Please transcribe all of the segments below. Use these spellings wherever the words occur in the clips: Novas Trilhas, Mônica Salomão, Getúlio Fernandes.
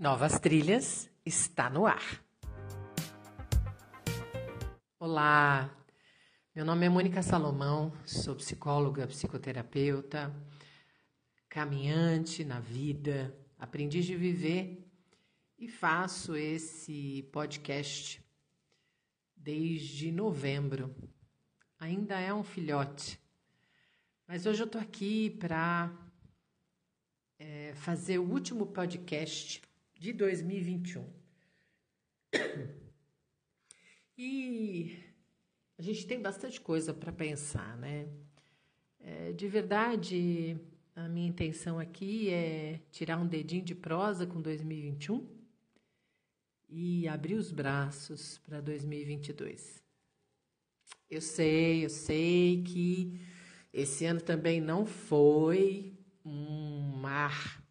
Novas Trilhas está no ar. Olá, meu nome é Mônica Salomão, sou psicóloga, psicoterapeuta, caminhante na vida, aprendiz de viver e faço esse podcast desde novembro. Ainda é um filhote, mas hoje eu tô aqui para fazer o último podcast de 2021. E a gente tem bastante coisa para pensar, né? De verdade, a minha intenção aqui é tirar um dedinho de prosa com 2021 e abrir os braços para 2022. Eu sei que esse ano também não foi um mar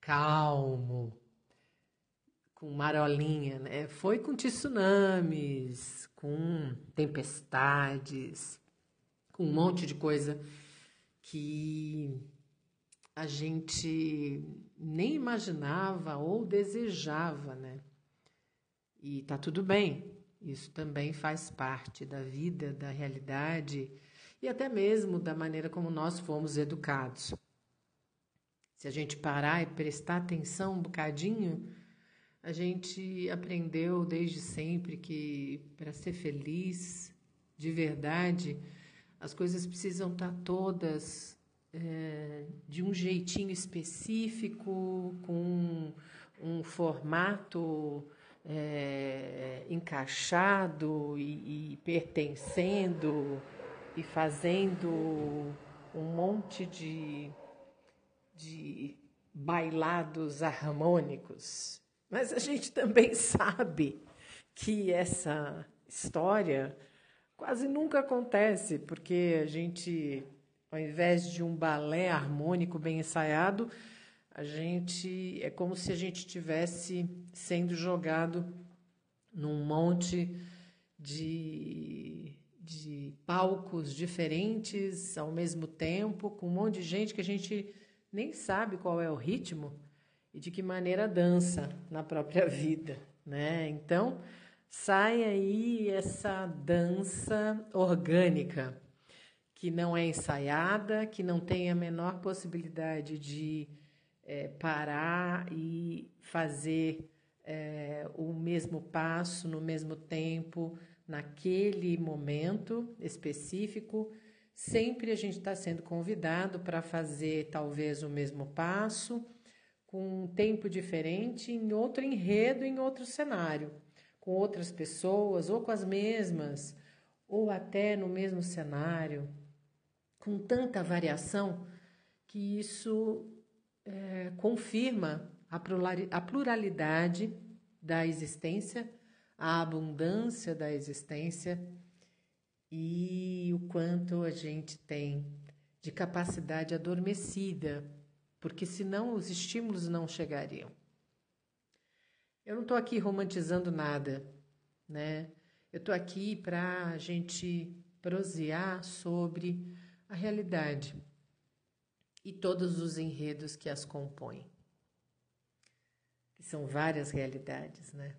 calmo, com marolinha, né? Foi com tsunamis, com tempestades, com um monte de coisa que a gente nem imaginava ou desejava, né? E tá tudo bem, isso também faz parte da vida, da realidade e até mesmo da maneira como nós fomos educados. Se a gente parar e prestar atenção um bocadinho, a gente aprendeu desde sempre que para ser feliz de verdade, as coisas precisam estar todas de um jeitinho específico, com um formato encaixado e pertencendo e fazendo um monte de bailados harmônicos. Mas a gente também sabe que essa história quase nunca acontece, porque a gente, ao invés de um balé harmônico bem ensaiado, a gente é como se a gente estivesse sendo jogado num monte de palcos diferentes ao mesmo tempo, com um monte de gente que a gente nem sabe qual é o ritmo e de que maneira dança na própria vida, né? Então, sai aí essa dança orgânica, que não é ensaiada, que não tem a menor possibilidade de parar e fazer o mesmo passo no mesmo tempo, naquele momento específico. Sempre a gente está sendo convidado para fazer talvez o mesmo passo, com um tempo diferente, em outro enredo, em outro cenário, com outras pessoas, ou com as mesmas, ou até no mesmo cenário, com tanta variação que isso confirma a pluralidade da existência, a abundância da existência e o quanto a gente tem de capacidade adormecida, porque senão os estímulos não chegariam. Eu não estou aqui romantizando nada, né? Eu estou aqui para a gente prosear sobre a realidade e todos os enredos que as compõem. Que são várias realidades, né?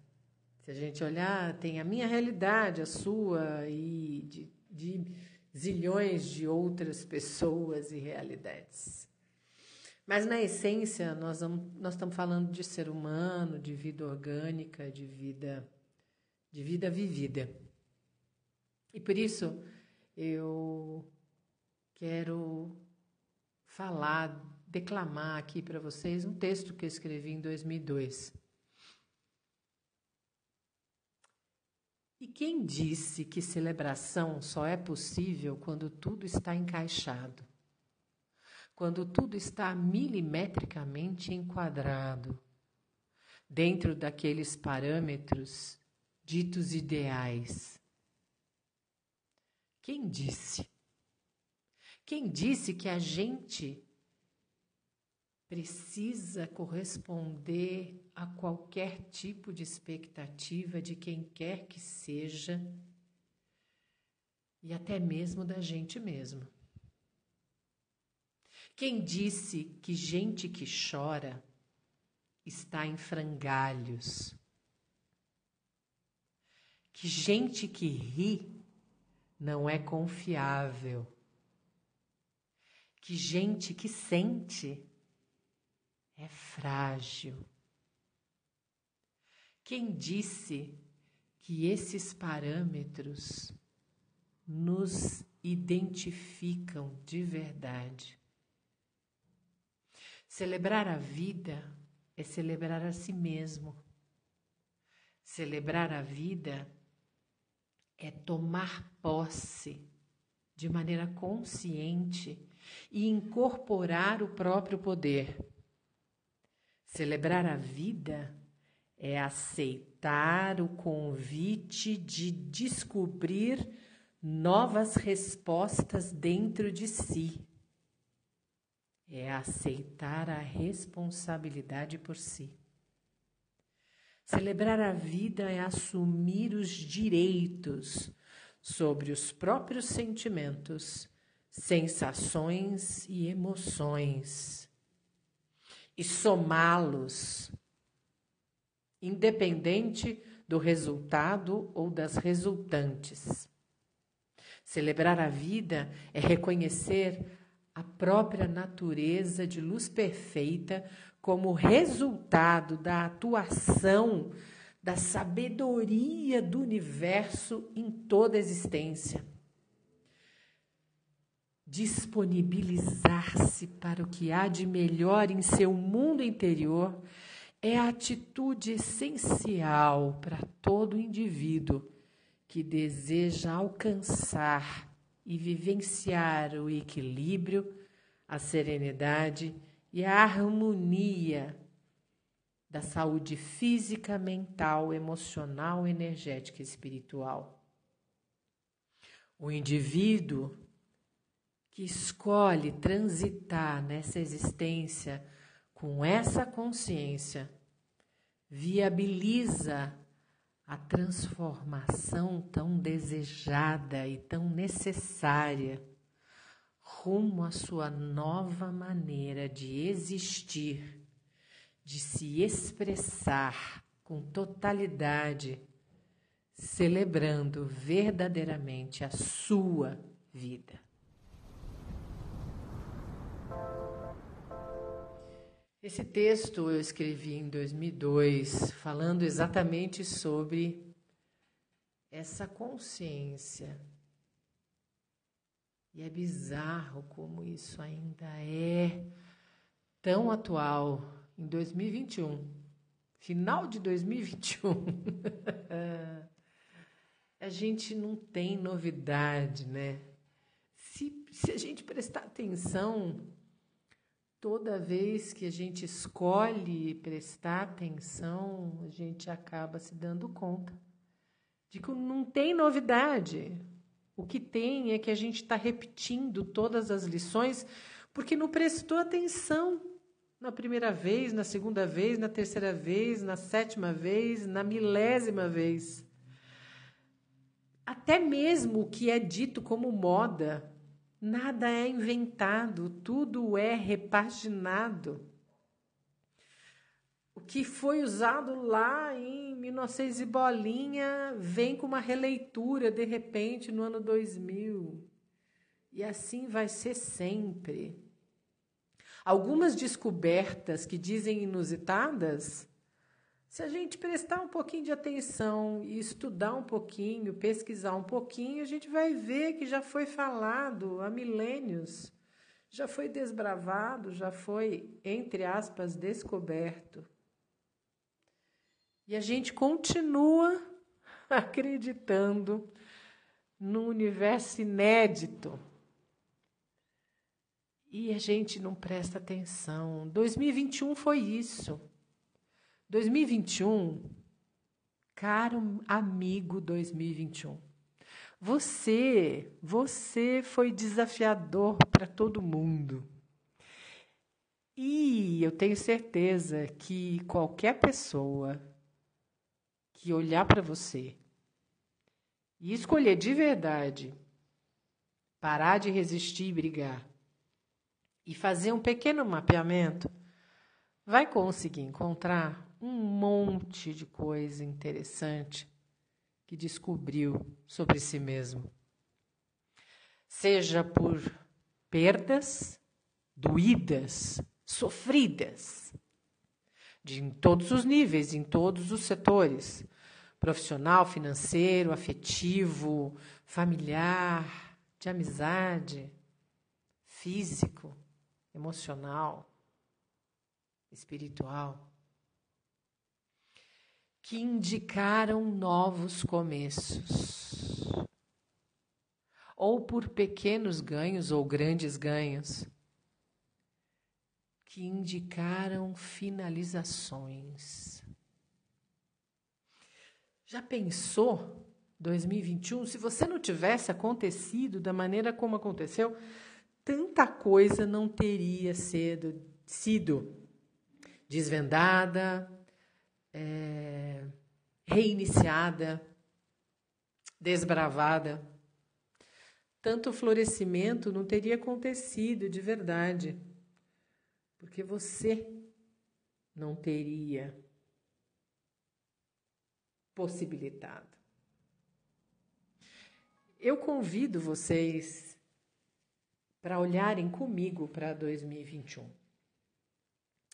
Se a gente olhar, tem a minha realidade, a sua e de zilhões de outras pessoas e realidades. Mas, na essência, nós estamos falando de ser humano, de vida orgânica, de vida vivida. E, por isso, eu quero declamar aqui para vocês um texto que eu escrevi em 2002. E quem disse que celebração só é possível quando tudo está encaixado? Quando tudo está milimetricamente enquadrado, dentro daqueles parâmetros ditos ideais. Quem disse? Quem disse que a gente precisa corresponder a qualquer tipo de expectativa de quem quer que seja e até mesmo da gente mesma? Quem disse que gente que chora está em frangalhos. Que gente que ri não é confiável. Que gente que sente é frágil. Quem disse que esses parâmetros nos identificam de verdade? Celebrar a vida é celebrar a si mesmo. Celebrar a vida é tomar posse de maneira consciente e incorporar o próprio poder. Celebrar a vida é aceitar o convite de descobrir novas respostas dentro de si. É aceitar a responsabilidade por si. Celebrar a vida é assumir os direitos sobre os próprios sentimentos, sensações e emoções e somá-los, independente do resultado ou das resultantes. Celebrar a vida é reconhecer a própria natureza de luz perfeita como resultado da atuação da sabedoria do universo em toda a existência. Disponibilizar-se para o que há de melhor em seu mundo interior é a atitude essencial para todo indivíduo que deseja alcançar e vivenciar o equilíbrio, a serenidade e a harmonia da saúde física, mental, emocional, energética e espiritual. O indivíduo que escolhe transitar nessa existência com essa consciência viabiliza a transformação tão desejada e tão necessária rumo à sua nova maneira de existir, de se expressar com totalidade, celebrando verdadeiramente a sua vida. Esse texto eu escrevi em 2002, falando exatamente sobre essa consciência. E é bizarro como isso ainda é tão atual em 2021, final de 2021. A gente não tem novidade, né? Se a gente prestar atenção, toda vez que a gente escolhe prestar atenção, a gente acaba se dando conta de que não tem novidade. O que tem é que a gente está repetindo todas as lições porque não prestou atenção na primeira vez, na segunda vez, na terceira vez, na sétima vez, na milésima vez. Até mesmo o que é dito como moda, nada é inventado, tudo é repaginado. O que foi usado lá em 1900 e bolinha vem com uma releitura, de repente, no ano 2000. E assim vai ser sempre. Algumas descobertas que dizem inusitadas, se a gente prestar um pouquinho de atenção e estudar um pouquinho, pesquisar um pouquinho, a gente vai ver que já foi falado há milênios, já foi desbravado, já foi, entre aspas, descoberto. E a gente continua acreditando num universo inédito. E a gente não presta atenção. 2021 foi isso. 2021, caro amigo 2021, você foi desafiador para todo mundo. E eu tenho certeza que qualquer pessoa que olhar para você e escolher de verdade, parar de resistir e brigar e fazer um pequeno mapeamento, vai conseguir encontrar um monte de coisa interessante que descobriu sobre si mesmo. Seja por perdas doídas, sofridas, em todos os níveis, em todos os setores, profissional, financeiro, afetivo, familiar, de amizade, físico, emocional, espiritual, que indicaram novos começos, ou por pequenos ganhos ou grandes ganhos, que indicaram finalizações. Já pensou 2021? Se você não tivesse acontecido da maneira como aconteceu, tanta coisa não teria sido desvendada, reiniciada, desbravada. Tanto florescimento não teria acontecido de verdade, porque você não teria possibilitado. Eu convido vocês para olharem comigo para 2021.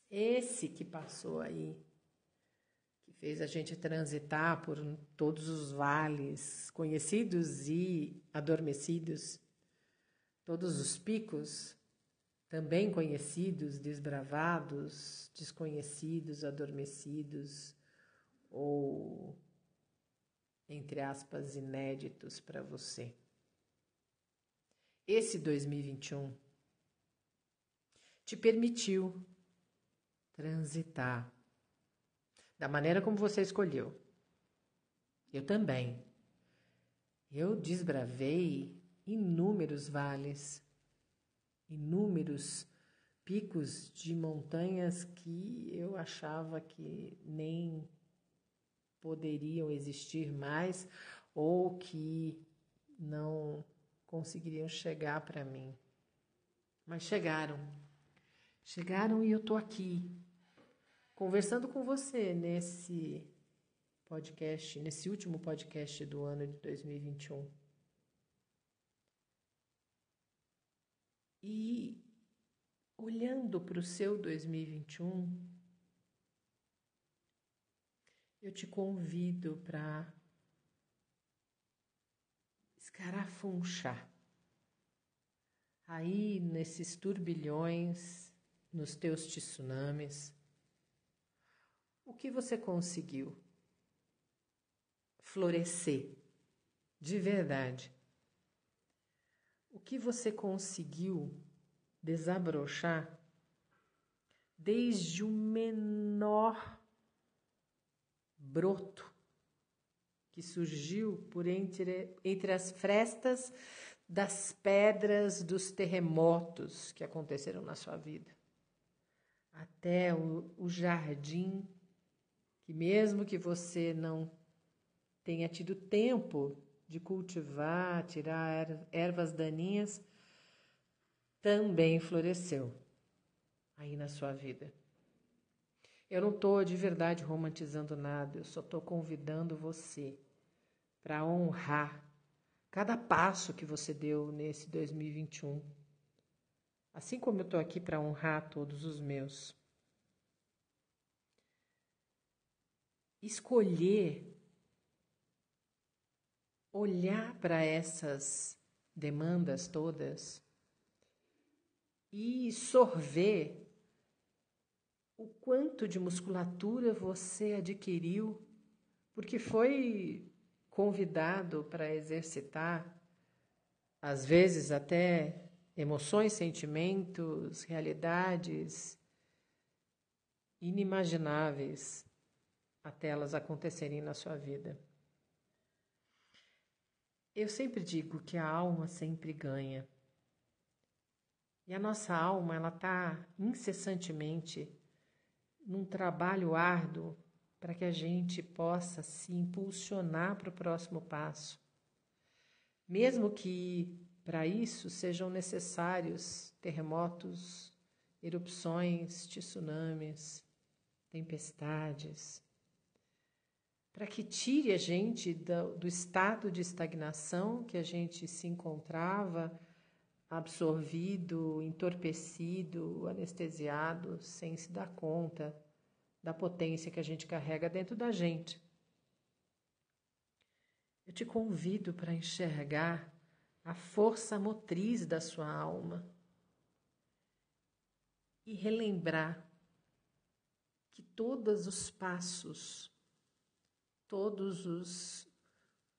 Esse que passou aí, que fez a gente transitar por todos os vales conhecidos e adormecidos, todos os picos também conhecidos, desbravados, desconhecidos, adormecidos ou, entre aspas, inéditos para você. Esse 2021 te permitiu transitar da maneira como você escolheu. Eu também. Eu desbravei inúmeros vales, inúmeros picos de montanhas que eu achava que nem poderiam existir mais ou que não conseguiriam chegar para mim. Mas chegaram. Chegaram e eu estou aqui conversando com você nesse podcast, nesse último podcast do ano de 2021. E olhando para o seu 2021, eu te convido para escarafunchar aí nesses turbilhões, nos teus tsunamis. O que você conseguiu florescer de verdade? O que você conseguiu desabrochar desde o menor broto que surgiu por entre as frestas das pedras dos terremotos que aconteceram na sua vida, até o jardim que, mesmo que você não tenha tido tempo de cultivar, tirar ervas daninhas, também floresceu aí na sua vida. Eu não estou de verdade romantizando nada, eu só estou convidando você para honrar cada passo que você deu nesse 2021, assim como eu estou aqui para honrar todos os meus. Escolher olhar para essas demandas todas e sorver o quanto de musculatura você adquiriu, porque foi convidado para exercitar, às vezes até emoções, sentimentos, realidades inimagináveis até elas acontecerem na sua vida. Eu sempre digo que a alma sempre ganha. E a nossa alma, ela está incessantemente num trabalho árduo para que a gente possa se impulsionar para o próximo passo. Mesmo que para isso sejam necessários terremotos erupções, tsunamis, tempestades, para que tire a gente do estado de estagnação que a gente se encontrava, absorvido, entorpecido, anestesiado, sem se dar conta da potência que a gente carrega dentro da gente. Eu te convido para enxergar a força motriz da sua alma e relembrar que todos os passos, todos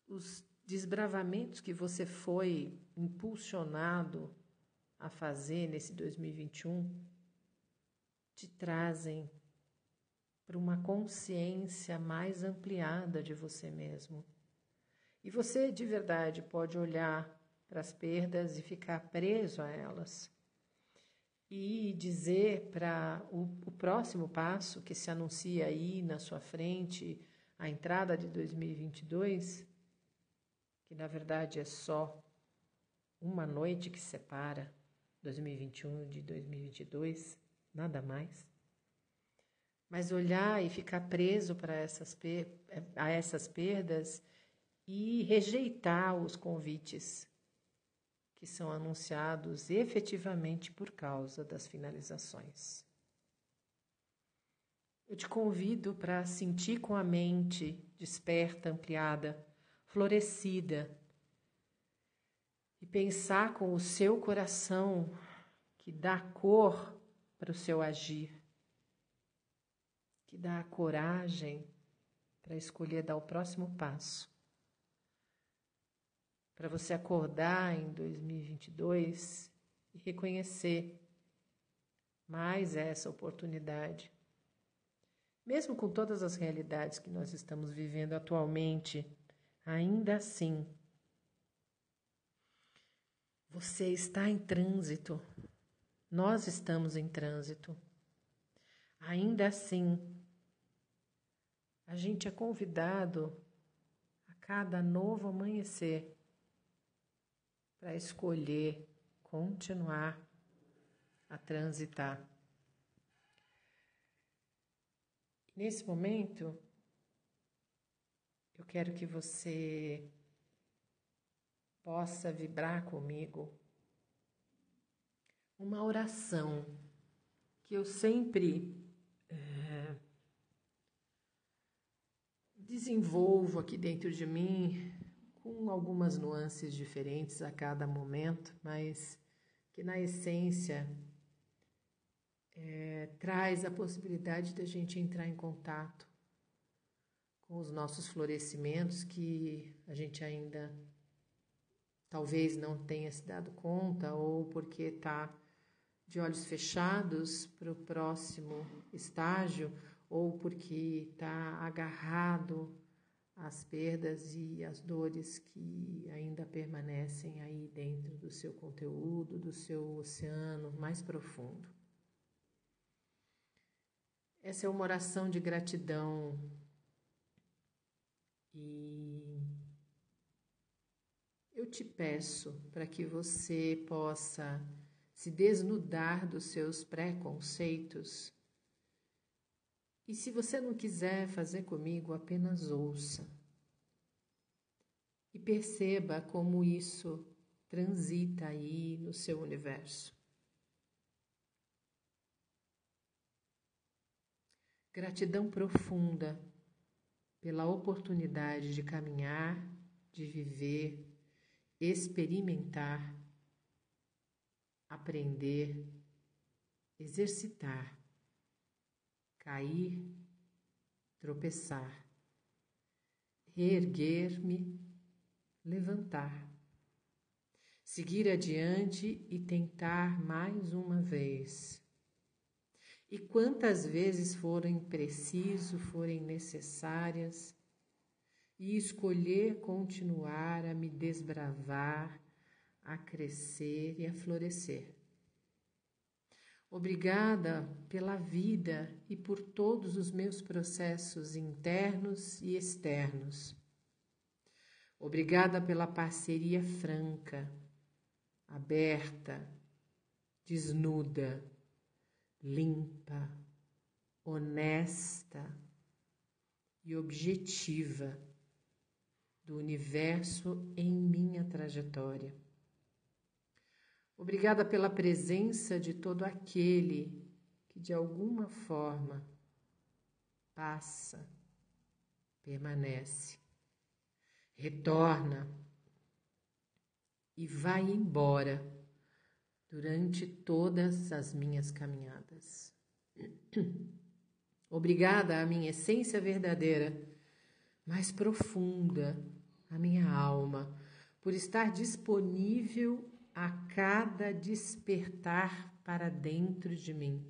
os desbravamentos que você foi impulsionado a fazer nesse 2021 te trazem para uma consciência mais ampliada de você mesmo. E você, de verdade, pode olhar para as perdas e ficar preso a elas e dizer para o próximo passo que se anuncia aí na sua frente, a entrada de 2022, que na verdade é só uma noite que separa 2021 de 2022, nada mais. Mas olhar e ficar preso para essas perdas e rejeitar os convites que são anunciados efetivamente por causa das finalizações. Eu te convido para sentir com a mente desperta, ampliada, florescida e pensar com o seu coração que dá cor para o seu agir, que dá a coragem para escolher dar o próximo passo. Para você acordar em 2022 e reconhecer mais essa oportunidade. Mesmo com todas as realidades que nós estamos vivendo atualmente, ainda assim, você está em trânsito, nós estamos em trânsito. Ainda assim, a gente é convidado a cada novo amanhecer para escolher continuar a transitar. Nesse momento, eu quero que você possa vibrar comigo uma oração que eu sempre desenvolvo aqui dentro de mim, com algumas nuances diferentes a cada momento, mas que na essência traz a possibilidade da gente entrar em contato com os nossos florescimentos que a gente ainda talvez não tenha se dado conta ou porque está de olhos fechados para o próximo estágio ou porque está agarrado as perdas e as dores que ainda permanecem aí dentro do seu conteúdo, do seu oceano mais profundo. Essa é uma oração de gratidão e eu te peço para que você possa se desnudar dos seus preconceitos. E se você não quiser fazer comigo, apenas ouça. E perceba como isso transita aí no seu universo. Gratidão profunda pela oportunidade de caminhar, de viver, experimentar, aprender, exercitar, cair, tropeçar, reerguer-me, levantar, seguir adiante e tentar mais uma vez. E quantas vezes forem preciso, forem necessárias, e escolher continuar a me desbravar, a crescer e a florescer. Obrigada pela vida e por todos os meus processos internos e externos. Obrigada pela parceria franca, aberta, desnuda, limpa, honesta e objetiva do universo em minha trajetória. Obrigada pela presença de todo aquele que, de alguma forma, passa, permanece, retorna e vai embora durante todas as minhas caminhadas. Obrigada à minha essência verdadeira, mais profunda, à minha alma, por estar disponível a cada despertar para dentro de mim.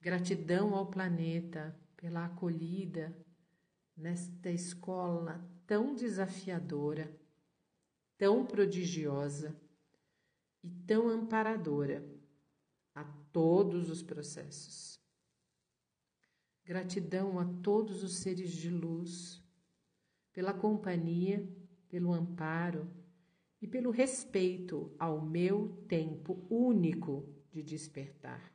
Gratidão ao planeta pela acolhida nesta escola tão desafiadora, tão prodigiosa e tão amparadora a todos os processos. Gratidão a todos os seres de luz pela companhia, pelo amparo e pelo respeito ao meu tempo único de despertar.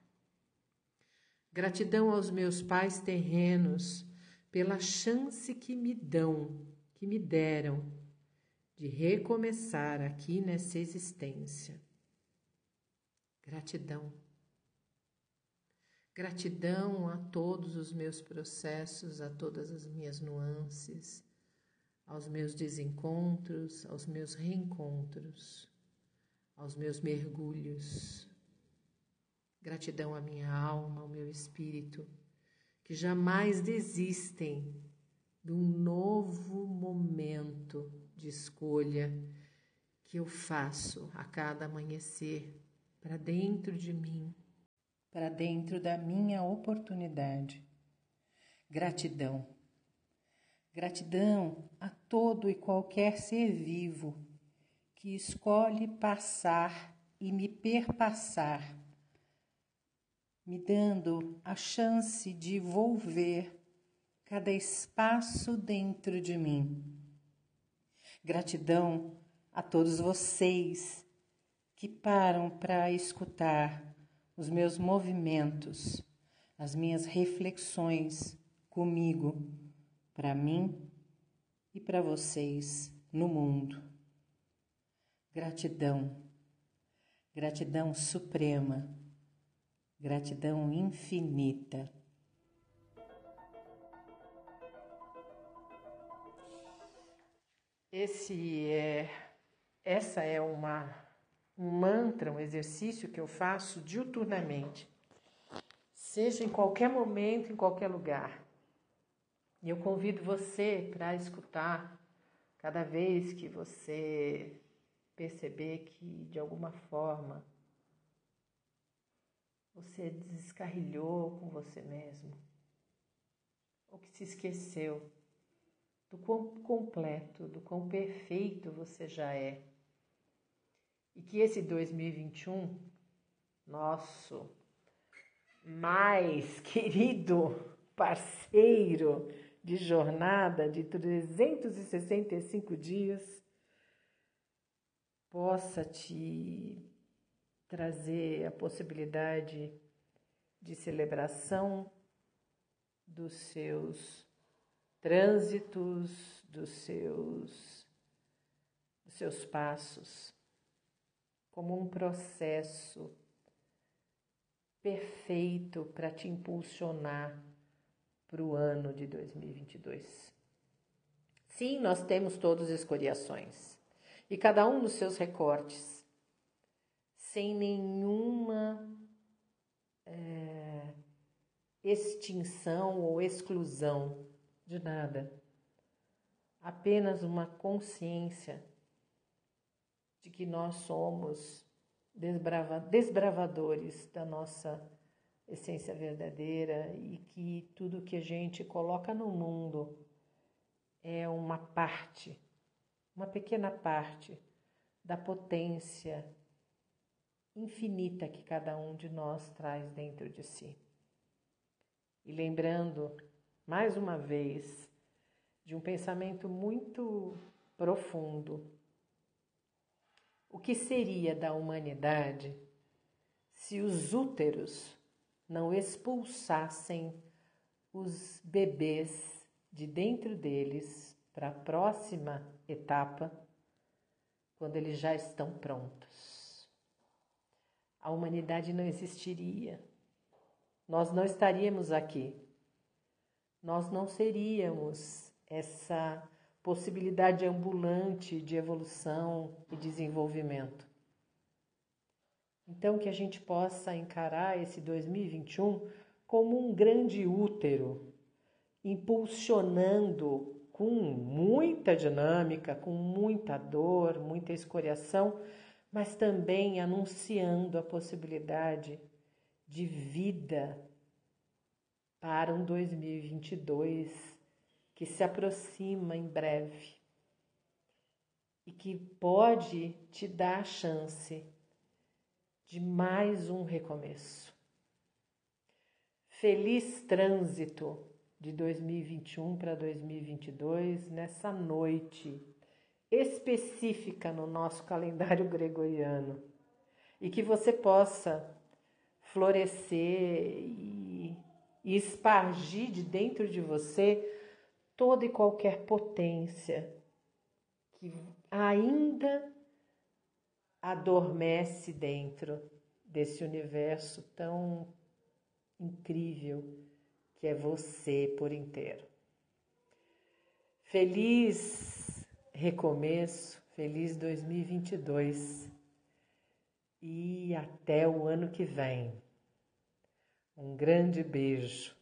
Gratidão aos meus pais terrenos pela chance que me deram de recomeçar aqui nessa existência. Gratidão. Gratidão a todos os meus processos, a todas as minhas nuances, aos meus desencontros, aos meus reencontros, aos meus mergulhos. Gratidão à minha alma, ao meu espírito, que jamais desistem de um novo momento de escolha que eu faço a cada amanhecer para dentro de mim, para dentro da minha oportunidade. Gratidão. Gratidão a todo e qualquer ser vivo que escolhe passar e me perpassar, me dando a chance de volver cada espaço dentro de mim. Gratidão a todos vocês que param para escutar os meus movimentos, as minhas reflexões comigo, para mim e para vocês no mundo. Gratidão, gratidão suprema. Gratidão infinita. Essa é um mantra, um exercício que eu faço diuturnamente, seja em qualquer momento, em qualquer lugar. E eu convido você para escutar cada vez que você perceber que, de alguma forma, você descarrilhou com você mesmo, ou que se esqueceu do quão completo, do quão perfeito você já é. E que esse 2021, nosso mais querido parceiro de jornada de 365 dias, possa te trazer a possibilidade de celebração dos seus trânsitos, dos seus passos, como um processo perfeito para te impulsionar para o ano de 2022. Sim, nós temos todas as escoriações, e cada um dos seus recortes, sem nenhuma extinção ou exclusão de nada. Apenas uma consciência de que nós somos desbravadores da nossa essência verdadeira e que tudo que a gente coloca no mundo é uma parte, uma pequena parte da potência infinita que cada um de nós traz dentro de si. E lembrando, mais uma vez, de um pensamento muito profundo. O que seria da humanidade se os úteros não expulsassem os bebês de dentro deles para a próxima etapa, quando eles já estão prontos. A humanidade não existiria. Nós não estaríamos aqui. Nós não seríamos essa possibilidade ambulante de evolução e desenvolvimento. Então, que a gente possa encarar esse 2021 como um grande útero, impulsionando com muita dinâmica, com muita dor, muita escoriação, mas também anunciando a possibilidade de vida para um 2022 que se aproxima em breve e que pode te dar a chance de mais um recomeço. Feliz trânsito de 2021 para 2022 nessa noite específica no nosso calendário gregoriano e que você possa florescer e espargir de dentro de você toda e qualquer potência que ainda adormece dentro desse universo tão incrível que é você por inteiro. Feliz recomeço, feliz 2022 e até o ano que vem. Um grande beijo.